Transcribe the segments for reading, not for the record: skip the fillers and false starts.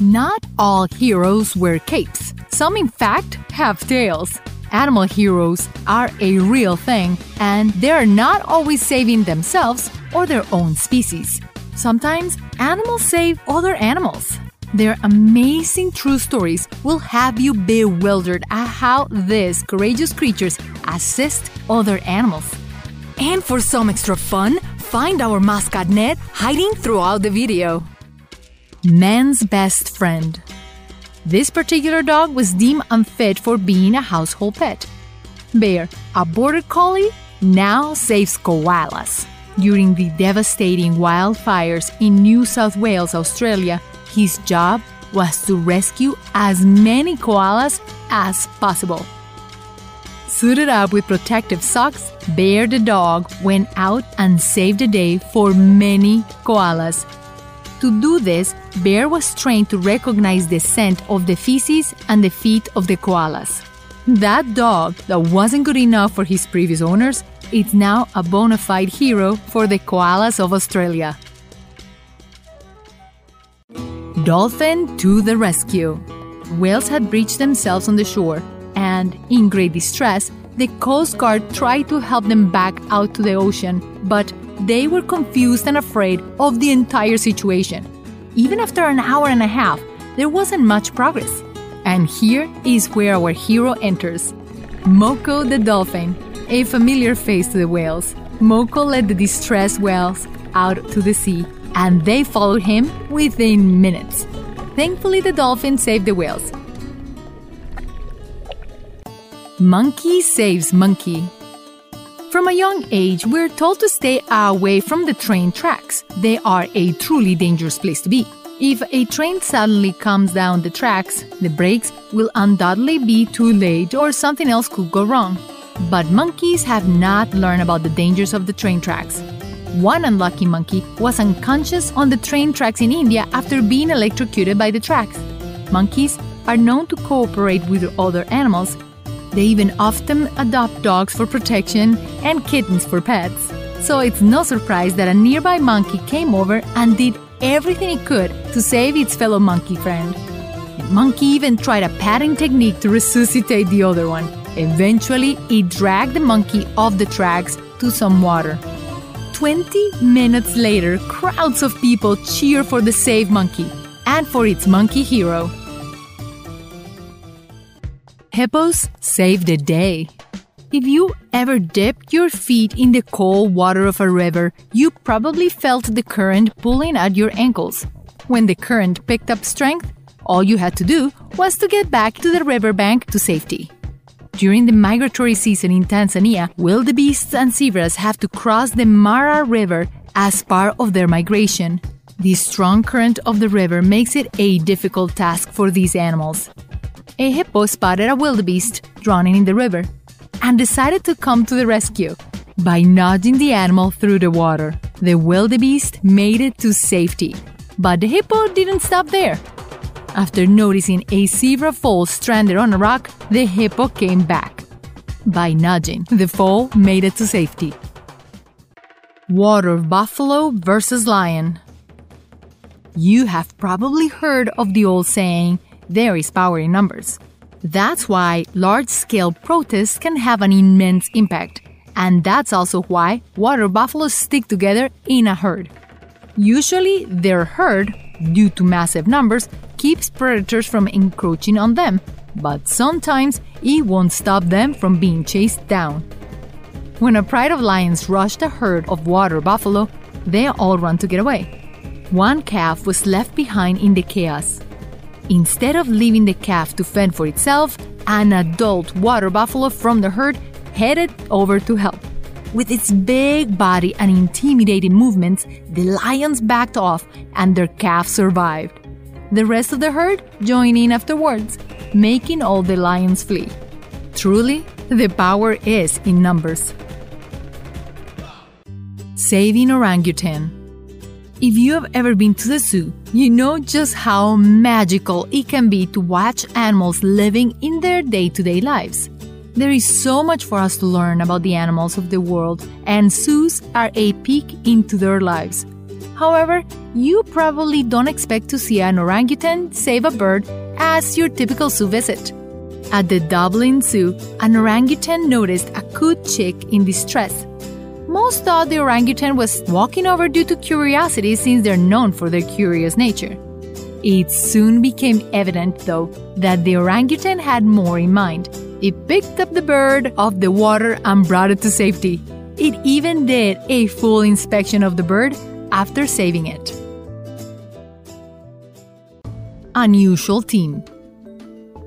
Not all heroes wear capes. Some, in fact, have tails. Animal heroes are a real thing, and they're not always saving themselves or their own species. Sometimes, animals save other animals. Their amazing true stories will have you bewildered at how these courageous creatures assist other animals. And for some extra fun, find our mascot Ned hiding throughout the video. Man's best friend. This particular dog was deemed unfit for being a household pet. Bear, a border collie, now saves koalas. During the devastating wildfires in New South Wales, Australia, his job was to rescue as many koalas as possible. Suited up with protective socks, Bear the dog went out and saved the day for many koalas. To do this, Bear was trained to recognize the scent of the feces and the feet of the koalas. That dog that wasn't good enough for his previous owners is now a bona fide hero for the koalas of Australia. Dolphin to the rescue. Whales had breached themselves on the shore, and in great distress, the Coast Guard tried to help them back out to the ocean, but they were confused and afraid of the entire situation. Even after an hour and a half, there wasn't much progress. And here is where our hero enters. Moko the dolphin, a familiar face to the whales. Moko led the distressed whales out to the sea, and they followed him within minutes. Thankfully, the dolphin saved the whales. Monkey saves monkey. From a young age, we're told to stay away from the train tracks. They are a truly dangerous place to be. If a train suddenly comes down the tracks, the brakes will undoubtedly be too late or something else could go wrong. But monkeys have not learned about the dangers of the train tracks. One unlucky monkey was unconscious on the train tracks in India after being electrocuted by the tracks. Monkeys are known to cooperate with other animals. They even often adopt dogs for protection and kittens for pets. So it's no surprise that a nearby monkey came over and did everything it could to save its fellow monkey friend. The monkey even tried a patting technique to resuscitate the other one. Eventually, it dragged the monkey off the tracks to some water. 20 minutes later, crowds of people cheer for the saved monkey and for its monkey hero. Hippos save the day. If you ever dipped your feet in the cold water of a river, you probably felt the current pulling at your ankles. When the current picked up strength, all you had to do was to get back to the riverbank to safety. During the migratory season in Tanzania, wildebeests and zebras have to cross the Mara River as part of their migration. The strong current of the river makes it a difficult task for these animals. A hippo spotted a wildebeest drowning in the river and decided to come to the rescue by nudging the animal through the water. The wildebeest made it to safety, but the hippo didn't stop there. After noticing a zebra foal stranded on a rock, the hippo came back. By nudging, the foal made it to safety. Water buffalo versus lion. You have probably heard of the old saying, "There is power in numbers." That's why large-scale protests can have an immense impact. And that's also why water buffaloes stick together in a herd. Usually, their herd, due to massive numbers, keeps predators from encroaching on them. But sometimes, it won't stop them from being chased down. When a pride of lions rushed a herd of water buffalo, they all run to get away. One calf was left behind in the chaos. Instead of leaving the calf to fend for itself, an adult water buffalo from the herd headed over to help. With its big body and intimidating movements, the lions backed off and their calf survived. The rest of the herd joined in afterwards, making all the lions flee. Truly, the power is in numbers. Saving orangutan. If you have ever been to the zoo, you know just how magical it can be to watch animals living in their day-to-day lives. There is so much for us to learn about the animals of the world, and zoos are a peek into their lives. However, you probably don't expect to see an orangutan save a bird as your typical zoo visit. At the Dublin Zoo, an orangutan noticed a cute chick in distress. Most thought the orangutan was walking over due to curiosity since they're known for their curious nature. It soon became evident, though, that the orangutan had more in mind. It picked up the bird off the water and brought it to safety. It even did a full inspection of the bird after saving it. Unusual team.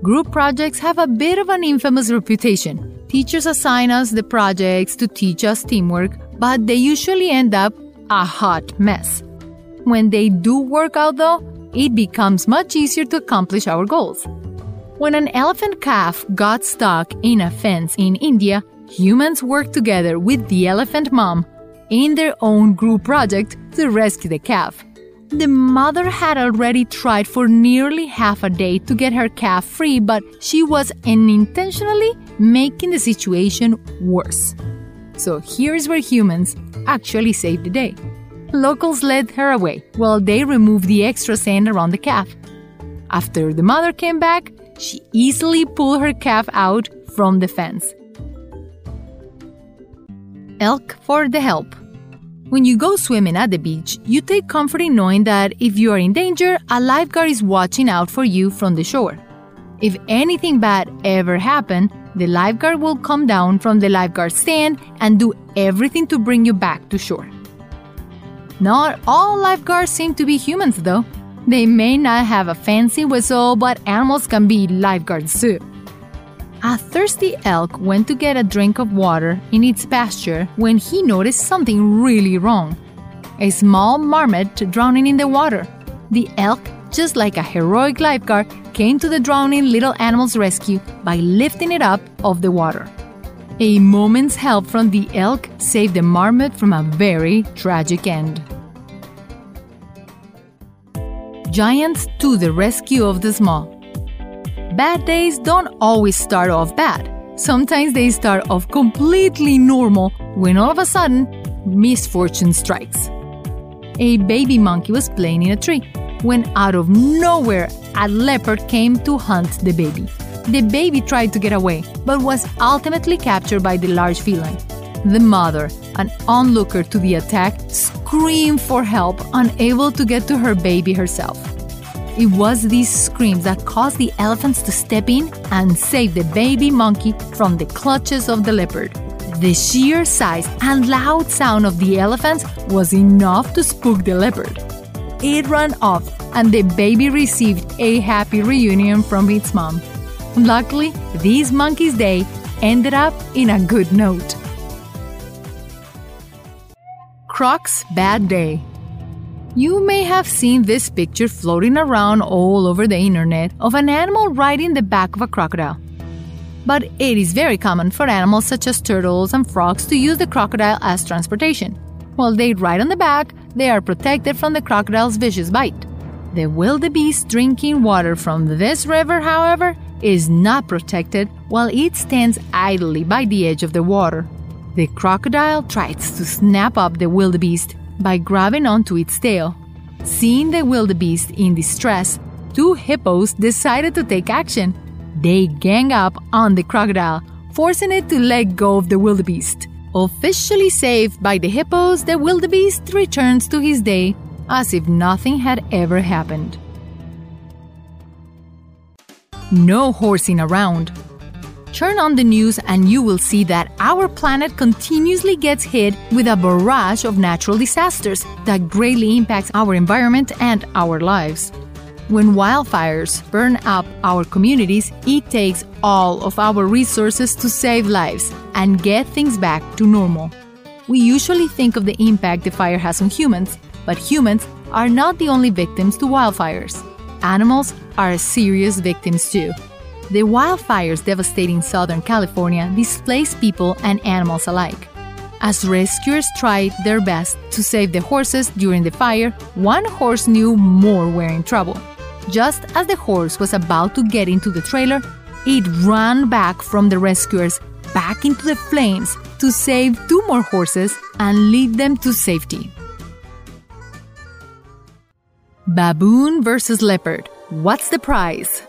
Group projects have a bit of an infamous reputation. Teachers assign us the projects to teach us teamwork, but they usually end up a hot mess. When they do work out, though, it becomes much easier to accomplish our goals. When an elephant calf got stuck in a fence in India, humans worked together with the elephant mom in their own group project to rescue the calf. The mother had already tried for nearly half a day to get her calf free, but she was unintentionally making the situation worse. So here's where humans actually saved the day. Locals led her away while they removed the extra sand around the calf. After the mother came back, she easily pulled her calf out from the fence. Elk for the help. When you go swimming at the beach, you take comfort in knowing that if you are in danger, a lifeguard is watching out for you from the shore. If anything bad ever happened, the lifeguard will come down from the lifeguard stand and do everything to bring you back to shore. Not all lifeguards seem to be humans, though. They may not have a fancy whistle, but animals can be lifeguards too. A thirsty elk went to get a drink of water in its pasture when he noticed something really wrong. A small marmot drowning in the water. The elk, just like a heroic lifeguard, came to the drowning little animal's rescue by lifting it up off the water. A moment's help from the elk saved the marmot from a very tragic end. Giants to the rescue of the small. Bad days don't always start off bad. Sometimes they start off completely normal when all of a sudden, misfortune strikes. A baby monkey was playing in a tree when out of nowhere, a leopard came to hunt the baby. The baby tried to get away, but was ultimately captured by the large feline. The mother, an onlooker to the attack, screamed for help, unable to get to her baby herself. It was these screams that caused the elephants to step in and save the baby monkey from the clutches of the leopard. The sheer size and loud sound of the elephants was enough to spook the leopard. It ran off, and the baby received a happy reunion from its mom. Luckily, this monkey's day ended up in a good note. Croc's bad day. You may have seen this picture floating around all over the internet of an animal riding the back of a crocodile. But it is very common for animals such as turtles and frogs to use the crocodile as transportation. While they ride on the back, they are protected from the crocodile's vicious bite. The wildebeest drinking water from this river, however, is not protected while it stands idly by the edge of the water. The crocodile tries to snap up the wildebeest by grabbing onto its tail. Seeing the wildebeest in distress, two hippos decided to take action. They gang up on the crocodile, forcing it to let go of the wildebeest. Officially saved by the hippos, the wildebeest returns to his day as if nothing had ever happened. No horsing around. Turn on the news and you will see that our planet continuously gets hit with a barrage of natural disasters that greatly impacts our environment and our lives. When wildfires burn up our communities, it takes all of our resources to save lives and get things back to normal. We usually think of the impact the fire has on humans, but humans are not the only victims to wildfires. Animals are serious victims too. The wildfires devastating Southern California displaced people and animals alike. As rescuers tried their best to save the horses during the fire, one horse knew more were in trouble. Just as the horse was about to get into the trailer, it ran back from the rescuers, back into the flames to save two more horses and lead them to safety. Baboon versus leopard. What's the prize?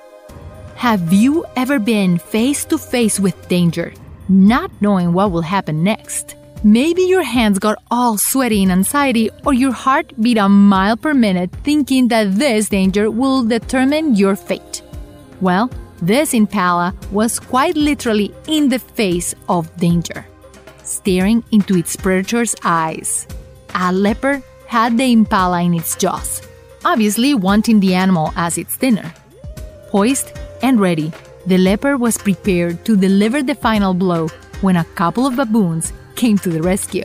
Have you ever been face to face with danger, not knowing what will happen next? Maybe your hands got all sweaty in anxiety, or your heart beat a mile per minute thinking that this danger will determine your fate. Well, this impala was quite literally in the face of danger, staring into its predator's eyes. A leopard had the impala in its jaws, obviously wanting the animal as its dinner. Poised and ready, the leopard was prepared to deliver the final blow when a couple of baboons came to the rescue.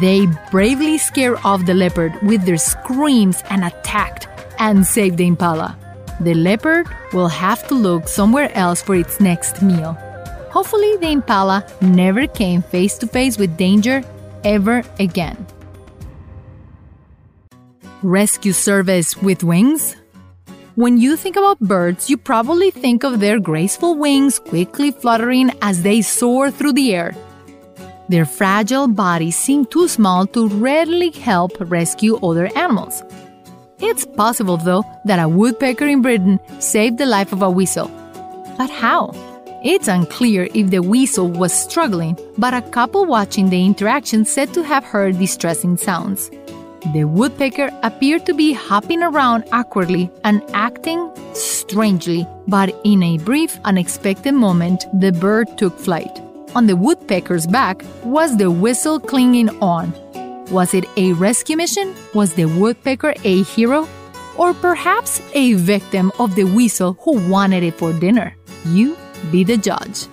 They bravely scared off the leopard with their screams and attacked and saved the impala. The leopard will have to look somewhere else for its next meal. Hopefully, the impala never came face to face with danger ever again. Rescue service with wings? When you think about birds, you probably think of their graceful wings quickly fluttering as they soar through the air. Their fragile bodies seem too small to readily help rescue other animals. It's possible, though, that a woodpecker in Britain saved the life of a weasel. But how? It's unclear if the weasel was struggling, but a couple watching the interaction said to have heard distressing sounds. The woodpecker appeared to be hopping around awkwardly and acting strangely, but in a brief, unexpected moment, the bird took flight. On the woodpecker's back was the whistle clinging on. Was it a rescue mission? Was the woodpecker a hero? Or perhaps a victim of the weasel who wanted it for dinner? You be the judge.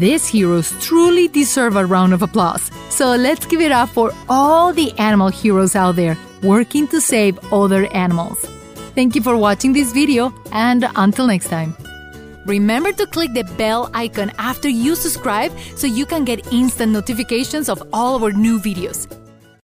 These heroes truly deserve a round of applause. So let's give it up for all the animal heroes out there working to save other animals. Thank you for watching this video, and until next time. Remember to click the bell icon after you subscribe so you can get instant notifications of all our new videos.